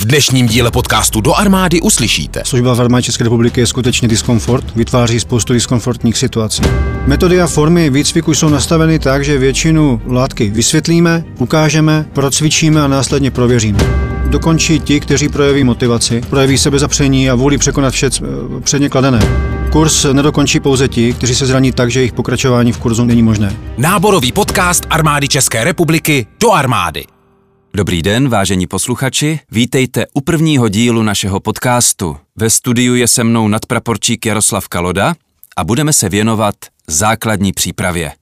V dnešním díle podcastu Do armády uslyšíte. Služba v armádě České republiky je skutečně diskomfort, vytváří spoustu diskomfortních situací. Metody a formy výcviku jsou nastaveny tak, že většinu látky vysvětlíme, ukážeme, procvičíme a následně prověříme. Dokončí ti, kteří projeví motivaci, projeví sebezapření a vůli překonat vše předně kladené. Kurs nedokončí pouze ti, kteří se zraní tak, že jejich pokračování v kurzu není možné. Náborový podcast Armády České republiky Do armády. Dobrý den, vážení posluchači, vítejte u prvního dílu našeho podcastu. Ve studiu je se mnou nadpraporčík Jaroslav Kaloda a budeme se věnovat základní přípravě.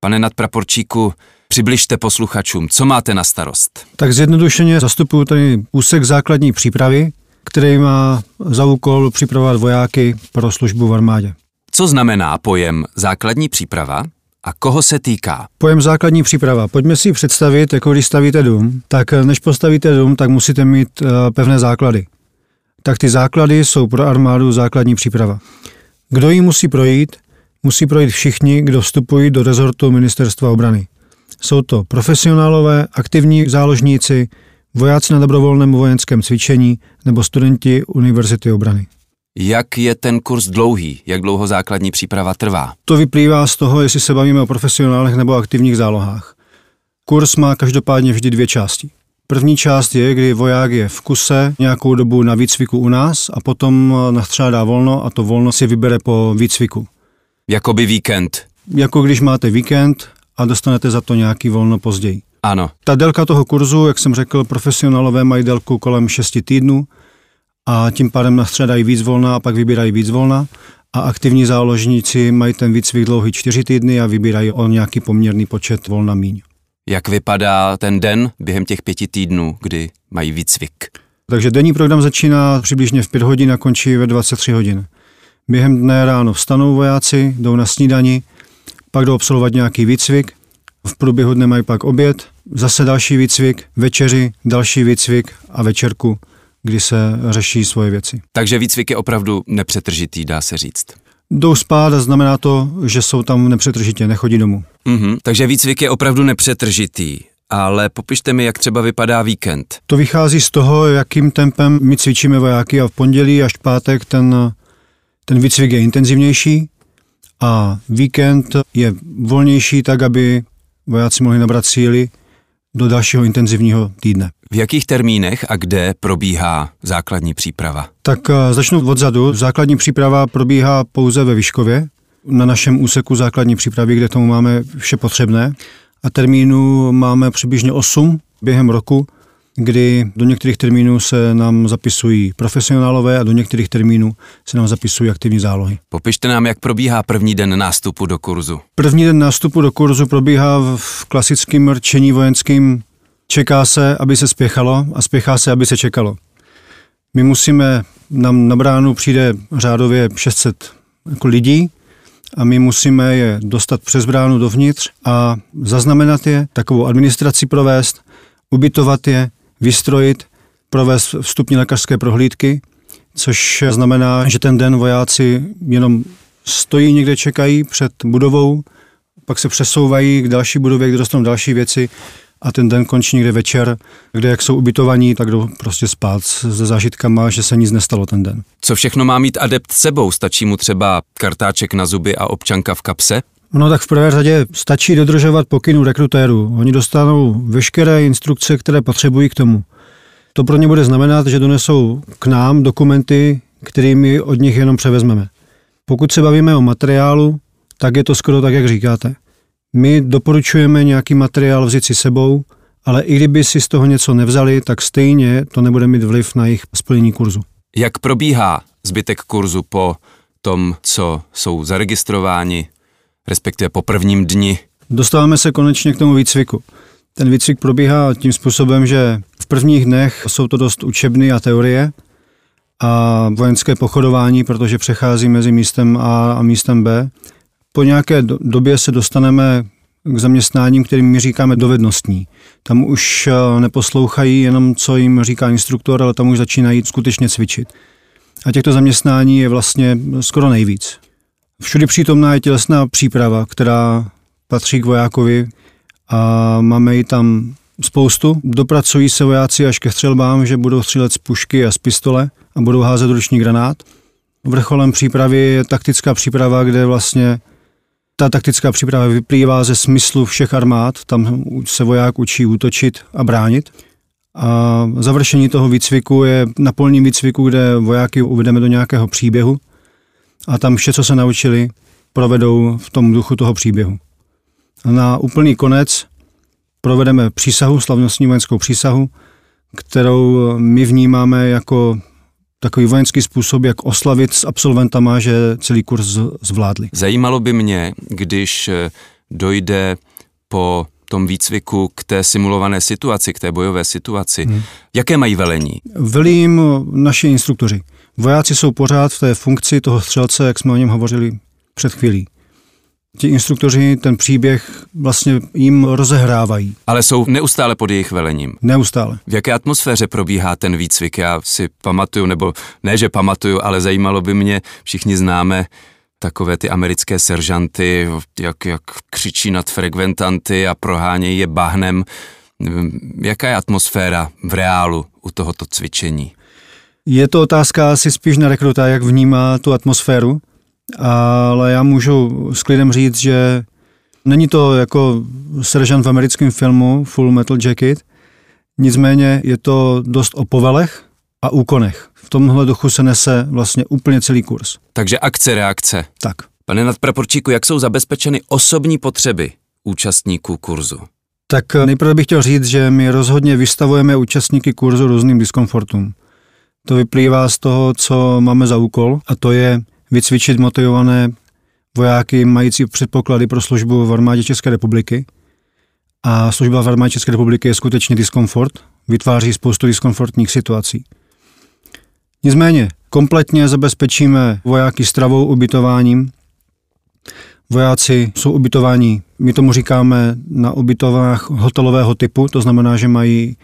Pane nadpraporčíku, přibližte posluchačům, co máte na starost. Tak zjednodušeně zastupuju tady úsek základní přípravy, který má za úkol připravovat vojáky pro službu v armádě. Co znamená pojem základní příprava a koho se týká? Pojem základní příprava. Pojďme si představit, jako když stavíte dům, tak než postavíte dům, tak musíte mít pevné základy. Tak ty základy jsou pro armádu základní příprava. Kdo ji musí projít? Musí projít všichni, kdo vstupují do rezortu Ministerstva obrany. Jsou to profesionálové, aktivní záložníci, vojáci na dobrovolném vojenském cvičení nebo studenti Univerzity obrany. Jak je ten kurz dlouhý? Jak dlouho základní příprava trvá? To vyplývá z toho, jestli se bavíme o profesionálech nebo aktivních zálohách. Kurz má každopádně vždy dvě části. První část je, kdy voják je v kuse nějakou dobu na výcviku u nás a potom nastřádá volno a to volno si vybere po výcviku. Jakoby víkend. Jako když máte víkend a dostanete za to nějaký volno později. Ano. Ta délka toho kurzu, jak jsem řekl, profesionálové mají délku kolem 6 týdnů a tím pádem nastřádají víc volna a pak vybírají víc volna a aktivní záložníci mají ten výcvik dlouhý 4 týdny a vybírají o nějaký poměrný počet volna míň. Jak vypadá ten den během těch 5 týdnů, kdy mají výcvik? Takže denní program začíná přibližně v 5 hodin a končí ve 23 hodin. Během dne ráno vstanou vojáci, jdou na snídani, pak jdou absolvovat nějaký výcvik, v průběhu dne mají pak oběd, zase další výcvik, večeři, další výcvik a večerku, kdy se řeší svoje věci. Takže výcvik je opravdu nepřetržitý, dá se říct. Jdou spát a znamená to, že jsou tam nepřetržitě, nechodí domů. Takže výcvik je opravdu nepřetržitý, ale popište mi, jak třeba vypadá víkend. To vychází z toho, jakým tempem my cvičíme vojáky a v pondělí až pátek ten výcvik je intenzivnější a víkend je volnější tak, aby vojáci mohli nabrat síly do dalšího intenzivního týdne. V jakých termínech a kde probíhá základní příprava? Tak začnu odzadu. Základní příprava probíhá pouze ve Vyškově, na našem úseku základní přípravy, kde tomu máme vše potřebné. A termínů máme přibližně 8 během roku, kdy do některých termínů se nám zapisují profesionálové a do některých termínů se nám zapisují aktivní zálohy. Popište nám, jak probíhá první den nástupu do kurzu. První den nástupu do kurzu probíhá v klasickém rčení vojenským. Čeká se, aby se spěchalo a spěchá se, aby se čekalo. My musíme, nám na bránu přijde řádově 600 lidí a my musíme je dostat přes bránu dovnitř a zaznamenat je, takovou administraci provést, ubytovat je, vystrojit, provést vstupní lékařské prohlídky, což znamená, že ten den vojáci jenom stojí někde, čekají před budovou, pak se přesouvají k další budově, kde dostanou další věci a ten den končí někde večer, kde jak jsou ubytovaní, tak jdou prostě spát se zážitkama, že se nic nestalo ten den. Co všechno má mít adept sebou? Stačí mu třeba kartáček na zuby a občanka v kapse? No tak v prvé řadě stačí dodržovat pokynů rekrutérů. Oni dostanou veškeré instrukce, které potřebují k tomu. To pro ně bude znamenat, že donesou k nám dokumenty, kterými od nich jenom převezmeme. Pokud se bavíme o materiálu, tak je to skoro tak, jak říkáte. My doporučujeme nějaký materiál vzít si sebou, ale i kdyby si z toho něco nevzali, tak stejně to nebude mít vliv na jejich splnění kurzu. Jak probíhá zbytek kurzu po tom, co jsou zaregistrováni, respektive po prvním dni? Dostáváme se konečně k tomu výcviku. Ten výcvik probíhá tím způsobem, že v prvních dnech jsou to dost učebny a teorie a vojenské pochodování, protože přechází mezi místem A a místem B. Po nějaké době se dostaneme k zaměstnáním, kterým my říkáme dovednostní. Tam už neposlouchají jenom, co jim říká instruktor, ale tam už začínají skutečně cvičit. A těchto zaměstnání je vlastně skoro nejvíc. Všudy přítomná je tělesná příprava, která patří k vojákovi a máme ji tam spoustu. Dopracují se vojáci až ke střelbám, že budou střílet z pušky a z pistole a budou házet ruční granát. Vrcholem přípravy je taktická příprava, kde vlastně ta taktická příprava vyplývá ze smyslu všech armád, tam se voják učí útočit a bránit. A završení toho výcviku je na polním výcviku, kde vojáky uvedeme do nějakého příběhu a tam vše, co se naučili, provedou v tom duchu toho příběhu. Na úplný konec provedeme přísahu, slavnostní vojenskou přísahu, kterou my vnímáme jako takový vojenský způsob, jak oslavit s absolventama, že celý kurz zvládli. Zajímalo by mě, když dojde po tom výcviku k té simulované situaci, k té bojové situaci. Jaké mají velení? Velí jim naši instruktoři. Vojáci jsou pořád v té funkci toho střelce, jak jsme o něm hovořili před chvílí. Ti instruktoři ten příběh vlastně jim rozehrávají. Ale jsou neustále pod jejich velením? Neustále. V jaké atmosféře probíhá ten výcvik? Já si pamatuju, nebo ne, že pamatuju, ale zajímalo by mě, všichni známe takové ty americké seržanty, jak křičí nad frekventanty a prohánějí je bahnem. Jaká je atmosféra v reálu u tohoto cvičení? Je to otázka asi spíš na rekruta, jak vnímá tu atmosféru. Ale já můžu s klidem říct, že není to jako seržant v americkém filmu Full Metal Jacket, nicméně je to dost o povelech a úkonech. V tomhle duchu se nese vlastně úplně celý kurz. Takže akce, reakce. Tak. Pane nadpraporčíku, jak jsou zabezpečeny osobní potřeby účastníků kurzu? Tak nejprve bych chtěl říct, že my rozhodně vystavujeme účastníky kurzu různým diskomfortům. To vyplývá z toho, co máme za úkol, a to je vycvičit motivované vojáky mající předpoklady pro službu v armádě České republiky. A služba v armádě České republiky je skutečně diskomfort, vytváří spoustu diskomfortních situací. Nicméně, kompletně zabezpečíme vojáky stravou, ubytováním. Vojáci jsou ubytováni, my tomu říkáme, na ubytovách hotelového typu, to znamená, že mají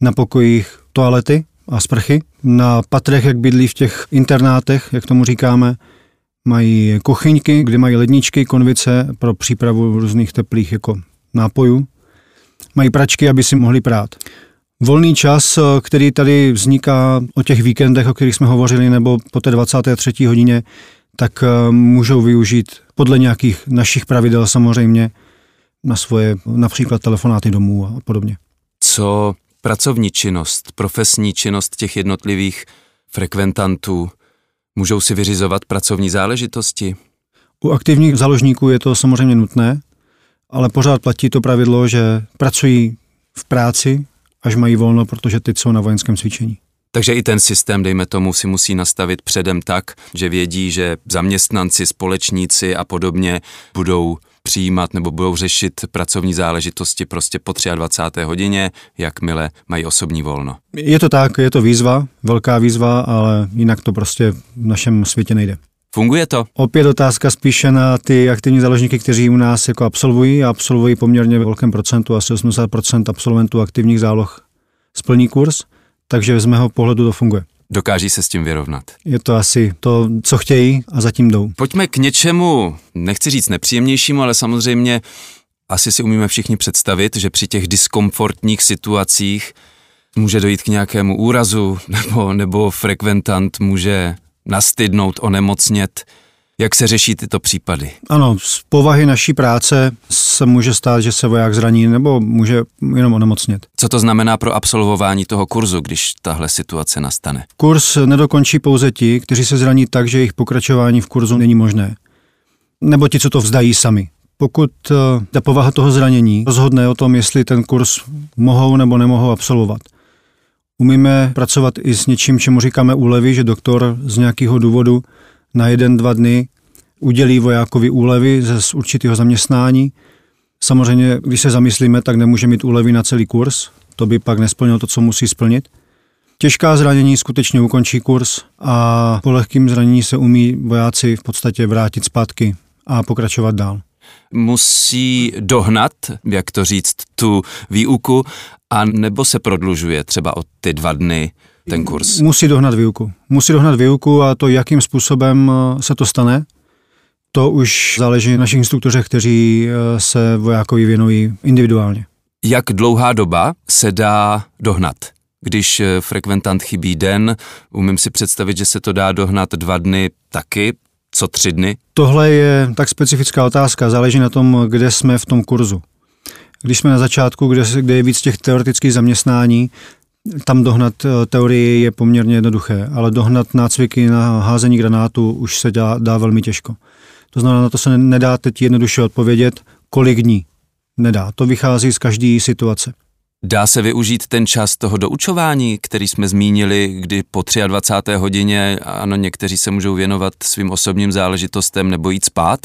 na pokojích toalety a sprchy. Na patrech, jak bydlí v těch internátech, jak tomu říkáme, mají kuchyňky, kde mají ledničky, konvice pro přípravu různých teplých jako nápojů. Mají pračky, aby si mohli prát. Volný čas, který tady vzniká o těch víkendech, o kterých jsme hovořili, nebo po té 23. hodině, tak můžou využít podle nějakých našich pravidel samozřejmě na svoje například telefonáty domů a podobně. Co pracovní činnost, profesní činnost těch jednotlivých frekventantů? Můžou si vyřizovat pracovní záležitosti? U aktivních záložníků je to samozřejmě nutné, ale pořád platí to pravidlo, že pracují v práci, až mají volno, protože teď jsou na vojenském cvičení. Takže i ten systém, dejme tomu, si musí nastavit předem tak, že vědí, že zaměstnanci, společníci a podobně budou přijímat nebo budou řešit pracovní záležitosti prostě po 23. hodině, jakmile mají osobní volno. Je to tak, je to výzva, velká výzva, ale jinak to prostě v našem světě nejde. Funguje to? Opět otázka spíše na ty aktivní záložníky, kteří u nás jako absolvují poměrně ve velkém procentu, asi 80% absolventů aktivních záloh splní kurz, takže z mého pohledu to funguje. Dokáží se s tím vyrovnat. Je to asi to, co chtějí, a zatím jdou. Pojďme k něčemu, nechci říct nepříjemnějšímu, ale samozřejmě asi si umíme všichni představit, že při těch diskomfortních situacích může dojít k nějakému úrazu nebo frekventant může nastydnout, onemocnět. Jak se řeší tyto případy? Ano, z povahy naší práce se může stát, že se voják zraní nebo může jenom onemocnit. Co to znamená pro absolvování toho kurzu, když tahle situace nastane? Kurz nedokončí pouze ti, kteří se zraní tak, že jejich pokračování v kurzu není možné. Nebo ti, co to vzdají sami. Pokud ta povaha toho zranění rozhodne o tom, jestli ten kurz mohou nebo nemohou absolvovat. Umíme pracovat i s něčím, čemu říkáme úlevy, že doktor z nějakého důvodu na 1-2 dny udělí vojákovi úlevy z určitého zaměstnání. Samozřejmě, když se zamyslíme, tak nemůže mít úlevy na celý kurz, to by pak nesplnilo to, co musí splnit. Těžká zranění skutečně ukončí kurz a po lehkým zranění se umí vojáci v podstatě vrátit zpátky a pokračovat dál. Musí dohnat, jak to říct, tu výuku, a nebo se prodlužuje třeba o ty 2 dny ten kurz? Musí dohnat výuku a to, jakým způsobem se to stane, to už záleží na našich instruktorech, kteří se vojákovi věnují individuálně. Jak dlouhá doba se dá dohnat? Když frekventant chybí den, umím si představit, že se to dá dohnat 2 dny taky, co 3 dny? Tohle je tak specifická otázka, záleží na tom, kde jsme v tom kurzu. Když jsme na začátku, kde je víc těch teoretických zaměstnání, tam dohnat teorii je poměrně jednoduché, ale dohnat nácviky na házení granátů už se dá velmi těžko. To znamená, na to se nedá teď jednoduše odpovědět, kolik dní nedá. To vychází z každé situace. Dá se využít ten čas toho doučování, který jsme zmínili, kdy po 23. hodině, ano, někteří se můžou věnovat svým osobním záležitostem nebo jít spát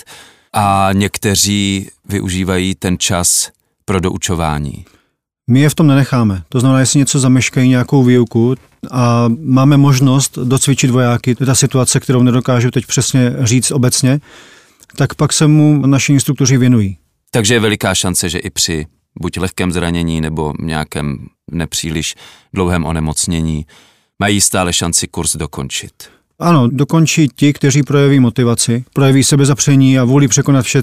a někteří využívají ten čas pro doučování? My je v tom nenecháme. To znamená, jestli něco zameškají, nějakou výuku a máme možnost docvičit vojáky, to je ta situace, kterou nedokážu teď přesně říct obecně, tak pak se mu naši instruktoři věnují. Takže je veliká šance, že i při buď lehkém zranění nebo nějakém nepříliš dlouhém onemocnění mají stále šanci kurz dokončit. Ano, dokončí ti, kteří projeví motivaci, projeví sebezapření a vůli překonat vše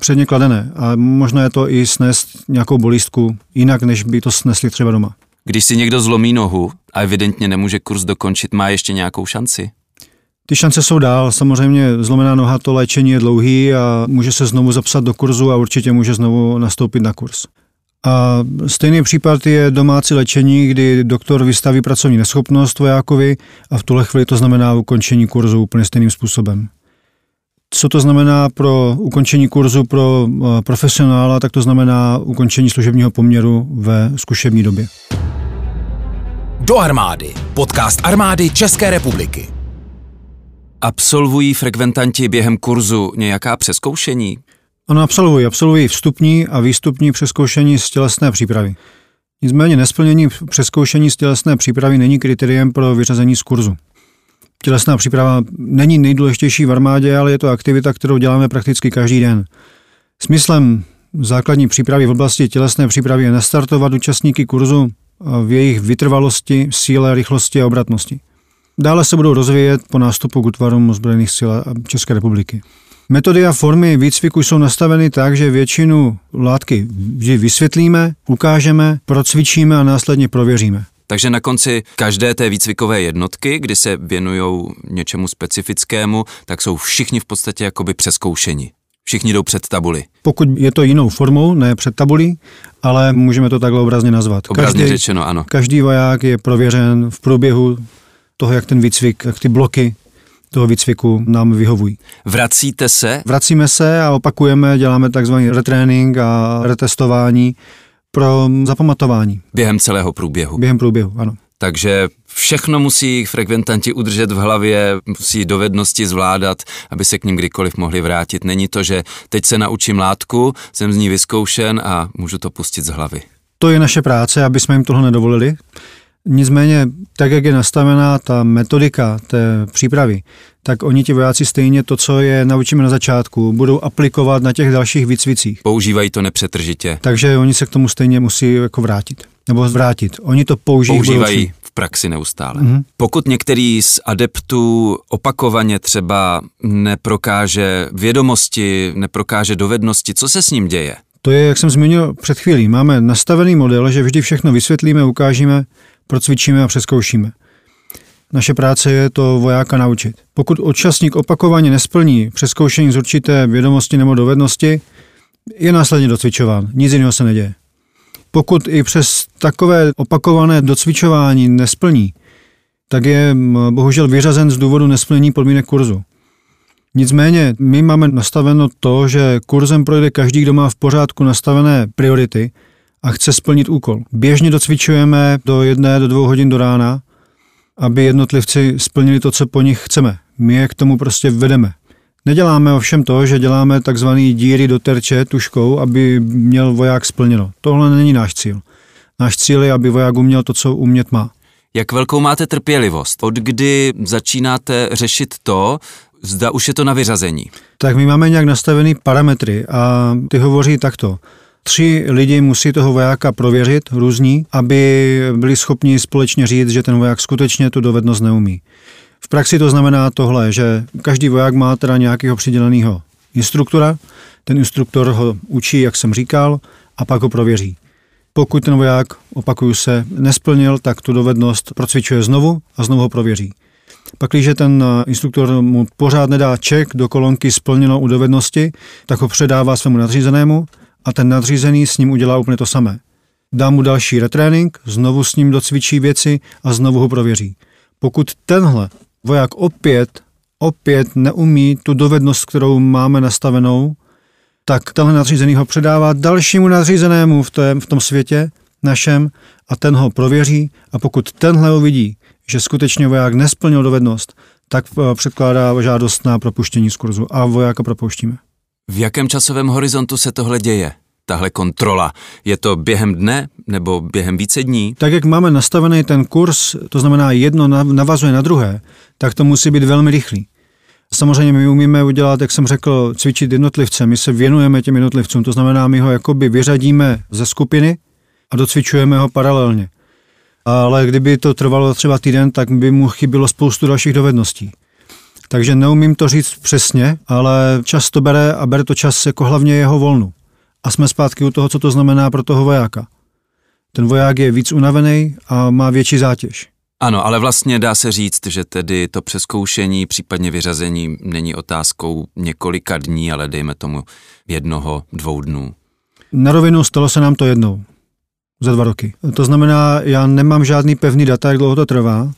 předně kladené. A možná je to i snést nějakou bolístku jinak, než by to snesli třeba doma. Když si někdo zlomí nohu a evidentně nemůže kurz dokončit, má ještě nějakou šanci? Ty šance jsou dál, samozřejmě zlomená noha, to léčení je dlouhý a může se znovu zapsat do kurzu a určitě může znovu nastoupit na kurz. A stejný případ je domácí léčení, kdy doktor vystaví pracovní neschopnost vojákovi a v tuhle chvíli to znamená ukončení kurzu úplně stejným způsobem. Co to znamená pro ukončení kurzu pro profesionála, tak to znamená ukončení služebního poměru ve zkušební době. Do armády. Podcast Armády České republiky. Absolvují frekventanti během kurzu nějaká přezkoušení? Ano, absolvují vstupní a výstupní přezkoušení z tělesné přípravy. Nicméně nesplnění přezkoušení z tělesné přípravy není kritériem pro vyřazení z kurzu. Tělesná příprava není nejdůležitější v armádě, ale je to aktivita, kterou děláme prakticky každý den. Smyslem základní přípravy v oblasti tělesné přípravy je nastartovat účastníky kurzu v jejich vytrvalosti, síle, rychlosti a obratnosti. Dále se budou rozvíjet po nástupu k útvarům ozbrojených sil České republiky. Metody a formy výcviku jsou nastaveny tak, že většinu látky vysvětlíme, ukážeme, procvičíme a následně prověříme. Takže na konci každé té výcvikové jednotky, kdy se věnují něčemu specifickému, tak jsou všichni v podstatě jakoby přezkoušeni. Všichni jdou před tabuli. Pokud je to jinou formou, ne před tabulí, ale můžeme to takhle obrazně nazvat. Obrazně řečeno, ano. Každý voják je prověřen v průběhu toho, jak ten výcvik, jak ty bloky toho výcviku nám vyhovují. Vracíte se? Vracíme se a opakujeme, děláme takzvaný retrénink a retestování pro zapamatování. Během celého průběhu? Během průběhu, ano. Takže všechno musí frekventanti udržet v hlavě, musí dovednosti zvládat, aby se k ním kdykoliv mohli vrátit. Není to, že teď se naučím látku, jsem z ní vyzkoušen a můžu to pustit z hlavy. To je naše práce, aby jsme jim tohle nedovolili. Nicméně, tak jak je nastavená ta metodika té přípravy, tak oni ti vojáci stejně to, co je naučíme na začátku, budou aplikovat na těch dalších výcvicích. Používají to nepřetržitě. Takže oni se k tomu stejně musí jako vrátit. Nebo zvrátit. Oni to používají v praxi neustále. Mm-hmm. Pokud některý z adeptů opakovaně třeba neprokáže vědomosti, neprokáže dovednosti, co se s ním děje? To je, jak jsem zmínil před chvílí. Máme nastavený model, že vždy všechno vysvětlíme, ukážeme, procvičíme a přezkoušíme. Naše práce je to vojáka naučit. Pokud účastník opakovaně nesplní přezkoušení z určité vědomosti nebo dovednosti, je následně docvičován. Nic jiného se neděje. Pokud i přes takové opakované docvičování nesplní, tak je bohužel vyřazen z důvodu nesplnění podmínek kurzu. Nicméně my máme nastaveno to, že kurzem projde každý, kdo má v pořádku nastavené priority a chce splnit úkol. Běžně docvičujeme do 1 do 2 hodin do rána, aby jednotlivci splnili to, co po nich chceme. My je k tomu prostě vedeme. Neděláme ovšem to, že děláme takzvané díry do terče tuškou, aby měl voják splněno. Tohle není náš cíl. Náš cíl je, aby voják uměl to, co umět má. Jak velkou máte trpělivost? Od kdy začínáte řešit to, zda už je to na vyřazení? Tak my máme nějak nastavený parametry a ty hovoří takto. 3 lidi musí toho vojáka prověřit, různí, aby byli schopni společně říct, že ten voják skutečně tu dovednost neumí. V praxi to znamená tohle, že každý voják má teda nějakého přiděleného instruktora, ten instruktor ho učí, jak jsem říkal, a pak ho prověří. Pokud ten voják, opakuju se, nesplnil, tak tu dovednost procvičuje znovu a znovu ho prověří. Pakliže ten instruktor mu pořád nedá ček do kolonky splněno u dovednosti, tak ho předává svému nadřízenému a ten nadřízený s ním udělá úplně to samé. Dá mu další retrénink, znovu s ním docvičí věci a znovu ho prověří. Pokud tenhle voják opět neumí tu dovednost, kterou máme nastavenou, tak tenhle nadřízený ho předává dalšímu nadřízenému v tom světě našem a ten ho prověří a pokud tenhle uvidí, že skutečně voják nesplnil dovednost, tak předkládá žádost na propuštění z kurzu a vojáka propouštíme. V jakém časovém horizontu se tohle děje? Tahle kontrola. Je to během dne nebo během více dní? Tak jak máme nastavený ten kurz, to znamená jedno navazuje na druhé, tak to musí být velmi rychlý. Samozřejmě my umíme udělat, jak jsem řekl, cvičit jednotlivce, my se věnujeme těm jednotlivcům, to znamená, my ho jakoby vyřadíme ze skupiny a docvičujeme ho paralelně. Ale kdyby to trvalo třeba týden, tak by mu chybilo spoustu dalších dovedností. Takže neumím to říct přesně, ale čas to bere a bere to čas jako hlavně jeho volnu. A jsme zpátky u toho, co to znamená pro toho vojáka. Ten voják je víc unavený a má větší zátěž. Ano, ale vlastně dá se říct, že tedy to přezkoušení, případně vyřazení není otázkou několika dní, ale dejme tomu 1-2 dnů. Na rovinu stalo se nám to jednou za 2 roky. To znamená, já nemám žádný pevný data, jak dlouho to trvá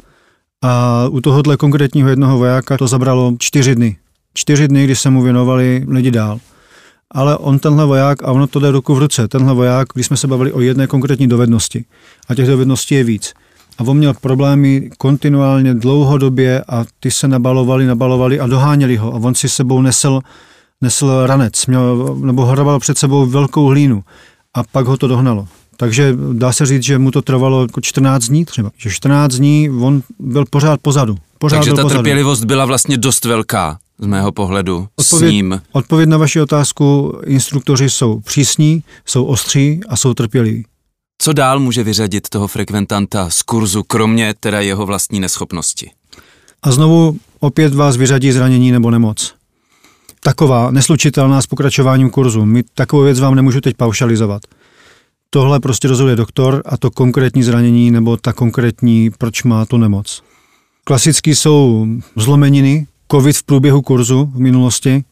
a u tohohle konkrétního jednoho vojáka to zabralo 4 dny. 4 dny, kdy se mu věnovali lidi dál. Ale on tenhle voják, a ono to jde ruku v ruce, tenhle voják, když jsme se bavili o jedné konkrétní dovednosti a těch dovedností je víc. A on měl problémy kontinuálně, dlouhodobě a ty se nabalovali a doháněli ho. A on si sebou nesl ranec, nebo hrabal před sebou velkou hlínu a pak ho to dohnalo. Takže dá se říct, že mu to trvalo 14 dní třeba. Že 14 dní on byl pořád pozadu. Trpělivost byla vlastně dost velká z mého pohledu s ním. Odpověď na vaši otázku, instruktoři jsou přísní, jsou ostří a jsou trpěliví. Co dál může vyřadit toho frekventanta z kurzu, kromě teda jeho vlastní neschopnosti? A znovu opět vás vyřadí zranění nebo nemoc. Taková, neslučitelná s pokračováním kurzu. Takovou věc vám nemůžu teď paušalizovat. Tohle prostě rozhoduje doktor a to konkrétní zranění nebo ta konkrétní, proč má tu nemoc. Klasický jsou zlomeniny, covid v průběhu kurzu v minulosti.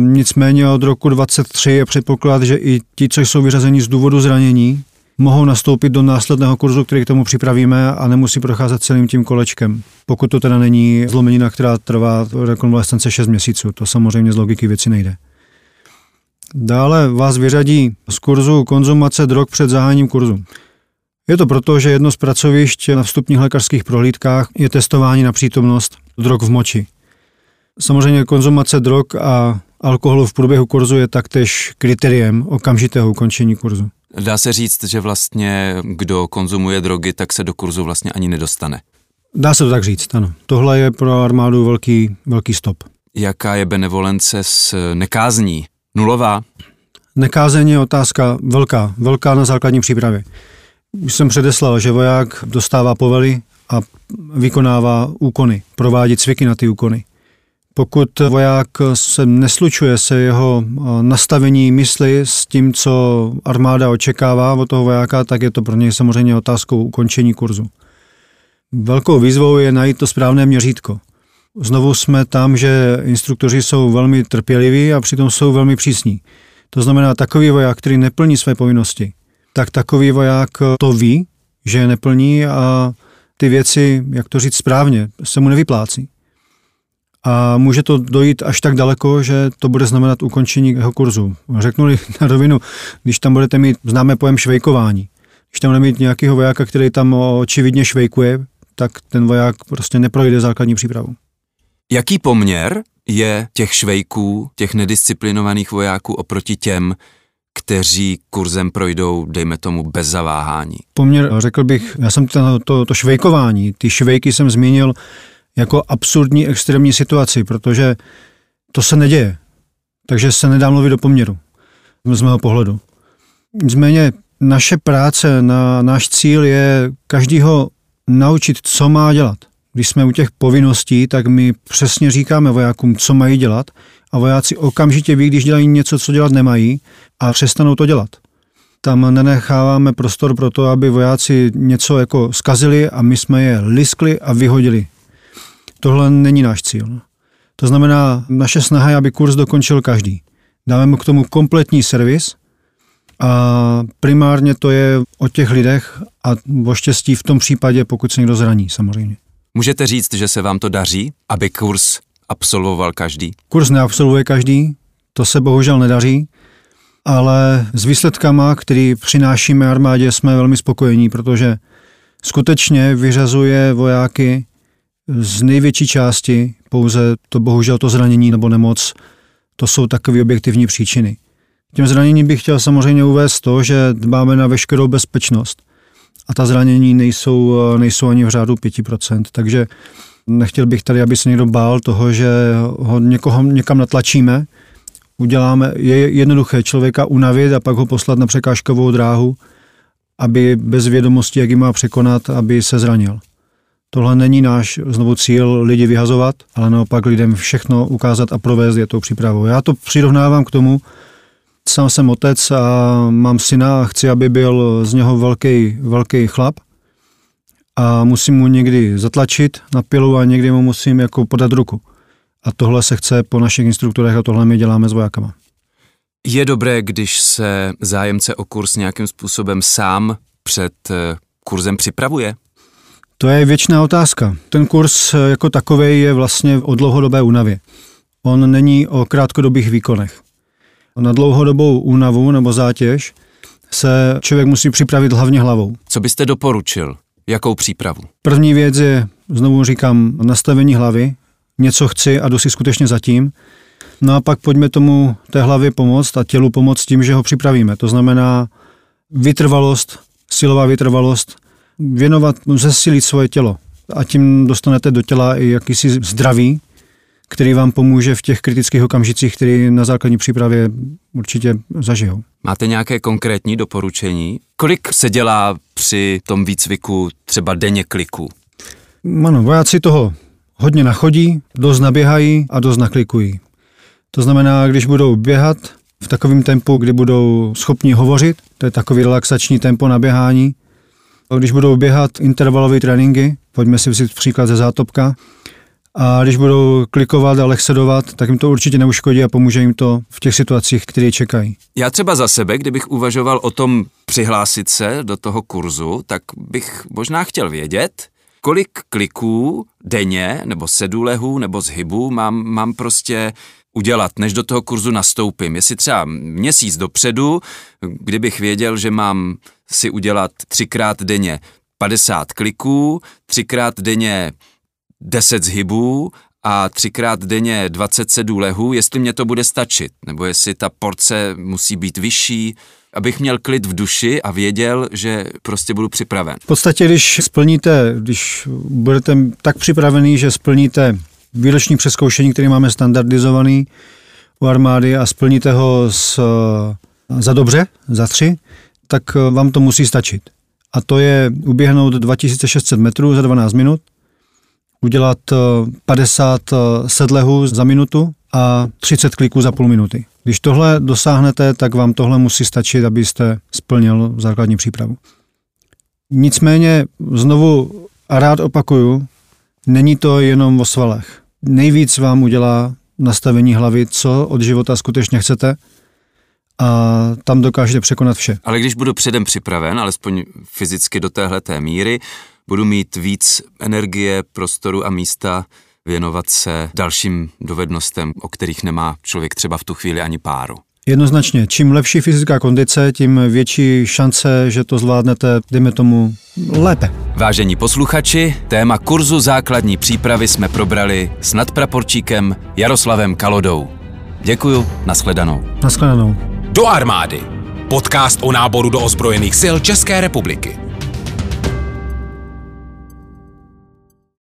Nicméně od roku 2023 je předpoklad, že i ti, co jsou vyřazeni z důvodu zranění, mohou nastoupit do následného kurzu, který k tomu připravíme a nemusí procházet celým tím kolečkem. Pokud to teda není zlomenina, která trvá rekonvalescence 6 měsíců, to samozřejmě z logiky věci nejde. Dále vás vyřadí z kurzu konzumace drog před zahájením kurzu. Je to proto, že jedno z pracovišť na vstupních lékařských prohlídkách je testování na přítomnost drog v moči. Samozřejmě konzumace drog a alkoholu v průběhu kurzu je taktéž kritériem okamžitého ukončení kurzu. Dá se říct, že vlastně kdo konzumuje drogy, tak se do kurzu vlastně ani nedostane. Dá se to tak říct, ano. Tohle je pro armádu velký stop. Jaká je benevolence s nekázní? Nulová? Nekázení je otázka velká na základní přípravě. Už jsem předeslal, že voják dostává povely a vykonává úkony, provádí cviky na ty úkony. Pokud voják se neslučuje se jeho nastavení mysli s tím, co armáda očekává od toho vojáka, tak je to pro něj samozřejmě otázkou ukončení kurzu. Velkou výzvou je najít to správné měřítko. Znovu jsme tam, že instruktoři jsou velmi trpěliví a přitom jsou velmi přísní. To znamená, takový voják, který neplní své povinnosti, tak takový voják to ví, že je neplní a ty věci, jak to říct správně, se mu nevyplácí. A může to dojít až tak daleko, že to bude znamenat ukončení jeho kurzu. Řeknu na rovinu, když tam budete mít známý pojem švejkování, když tam budete mít nějakého vojáka, který tam očividně švejkuje, tak ten voják prostě neprojde základní přípravu. Jaký poměr je těch švejků, těch nedisciplinovaných vojáků oproti těm, kteří kurzem projdou, dejme tomu, bez zaváhání? Poměr, řekl bych, já jsem to švejkování, ty švejky jsem zmínil jako absurdní extrémní situaci, protože to se neděje. Takže se nedá mluvit do poměru, z mého pohledu. Nicméně naše práce, náš cíl je každýho naučit, co má dělat. Když jsme u těch povinností, tak my přesně říkáme vojákům, co mají dělat a vojáci okamžitě ví, když dělají něco, co dělat nemají a přestanou to dělat. Tam nenecháváme prostor pro to, aby vojáci něco jako zkazili a my jsme je liskli a vyhodili. Tohle není náš cíl. To znamená, naše snaha je, aby kurz dokončil každý. Dáme mu k tomu kompletní servis a primárně to je o těch lidech a o štěstí v tom případě, pokud se někdo zraní samozřejmě. Můžete říct, že se vám to daří, aby kurz absolvoval každý? Kurz neabsolvuje každý, to se bohužel nedaří, ale s výsledkama, který přinášíme armádě, jsme velmi spokojení, protože skutečně vyřazuje vojáky z největší části pouze to bohužel to zranění nebo nemoc, to jsou takové objektivní příčiny. Těm zraněním bych chtěl samozřejmě uvést to, že dbáme na veškerou bezpečnost a ta zranění nejsou ani v řádu 5%, takže nechtěl bych tady, aby se někdo bál toho, že ho někoho někam natlačíme, uděláme, je jednoduché člověka unavit a pak ho poslat na překážkovou dráhu, aby bez vědomosti, jak ji má překonat, aby se zranil. Tohle není náš znovu cíl lidi vyhazovat, ale naopak lidem všechno ukázat a provést je tou přípravou. Já to přirovnávám k tomu, sám jsem otec a mám syna a chci, aby byl z něho velký chlap a musím mu někdy zatlačit na pilu a někdy mu musím jako podat ruku. A tohle se chce po našich instruktorech a tohle my děláme s vojákama. Je dobré, když se zájemce o kurz nějakým způsobem sám před kurzem připravuje? To je věčná otázka. Ten kurz jako takovej je vlastně o dlouhodobé únavě. On není o krátkodobých výkonech. Na dlouhodobou únavu nebo zátěž se člověk musí připravit hlavně hlavou. Co byste doporučil? Jakou přípravu? První věc je, znovu říkám, nastavení hlavy. Něco chci a jdu si skutečně zatím. No a pak pojďme tomu té hlavě pomoct a tělu pomoct tím, že ho připravíme. To znamená vytrvalost, silová vytrvalost, věnovat, zesilit svoje tělo a tím dostanete do těla i jakýsi zdraví, který vám pomůže v těch kritických okamžicích, který na základní přípravě určitě zažijou. Máte nějaké konkrétní doporučení? Kolik se dělá při tom výcviku třeba denně kliků? Ano, vojáci toho hodně nachodí, dost naběhají a dost naklikují. To znamená, když budou běhat v takovém tempu, kdy budou schopni hovořit, to je takový relaxační tempo na běhání. Když budou běhat intervalové tréninky, pojďme si vzít příklad ze Zátopka, a když budou klikovat a lexedovat, tak jim to určitě neuškodí a pomůže jim to v těch situacích, které čekají. Já třeba za sebe, kdybych uvažoval o tom přihlásit se do toho kurzu, tak bych možná chtěl vědět, kolik kliků denně, nebo sedulehů, nebo zhybů mám prostě udělat, než do toho kurzu nastoupím. Jestli třeba měsíc dopředu, kdybych věděl, že mám si udělat 3x denně 50 kliků, 3x denně 10 zhybů a 3x denně 20 sedulehů, jestli mě to bude stačit, nebo jestli ta porce musí být vyšší, abych měl klid v duši a věděl, že prostě budu připraven. V podstatě, když budete tak připravený, že splníte výroční přezkoušení, které máme standardizovaný u armády a splníte ho za 3, tak vám to musí stačit. A to je uběhnout 2600 metrů za 12 minut, udělat 50 sedlehů za minutu a 30 kliků za půl minuty. Když tohle dosáhnete, tak vám tohle musí stačit, abyste splnil základní přípravu. Nicméně, znovu a rád opakuju, není to jenom o svalech. Nejvíc vám udělá nastavení hlavy, co od života skutečně chcete a tam dokážete překonat vše. Ale když budu předem připraven, alespoň fyzicky do téhleté míry, budu mít víc energie, prostoru a místa věnovat se dalším dovednostem, o kterých nemá člověk třeba v tu chvíli ani páru. Jednoznačně, čím lepší fyzická kondice, tím větší šance, že to zvládnete, dejme tomu, lépe. Vážení posluchači, téma kurzu základní přípravy jsme probrali s nadpraporčíkem Jaroslavem Kalodou. Děkuju, nashledanou. Nashledanou. Do armády. Podcast o náboru do ozbrojených sil České republiky.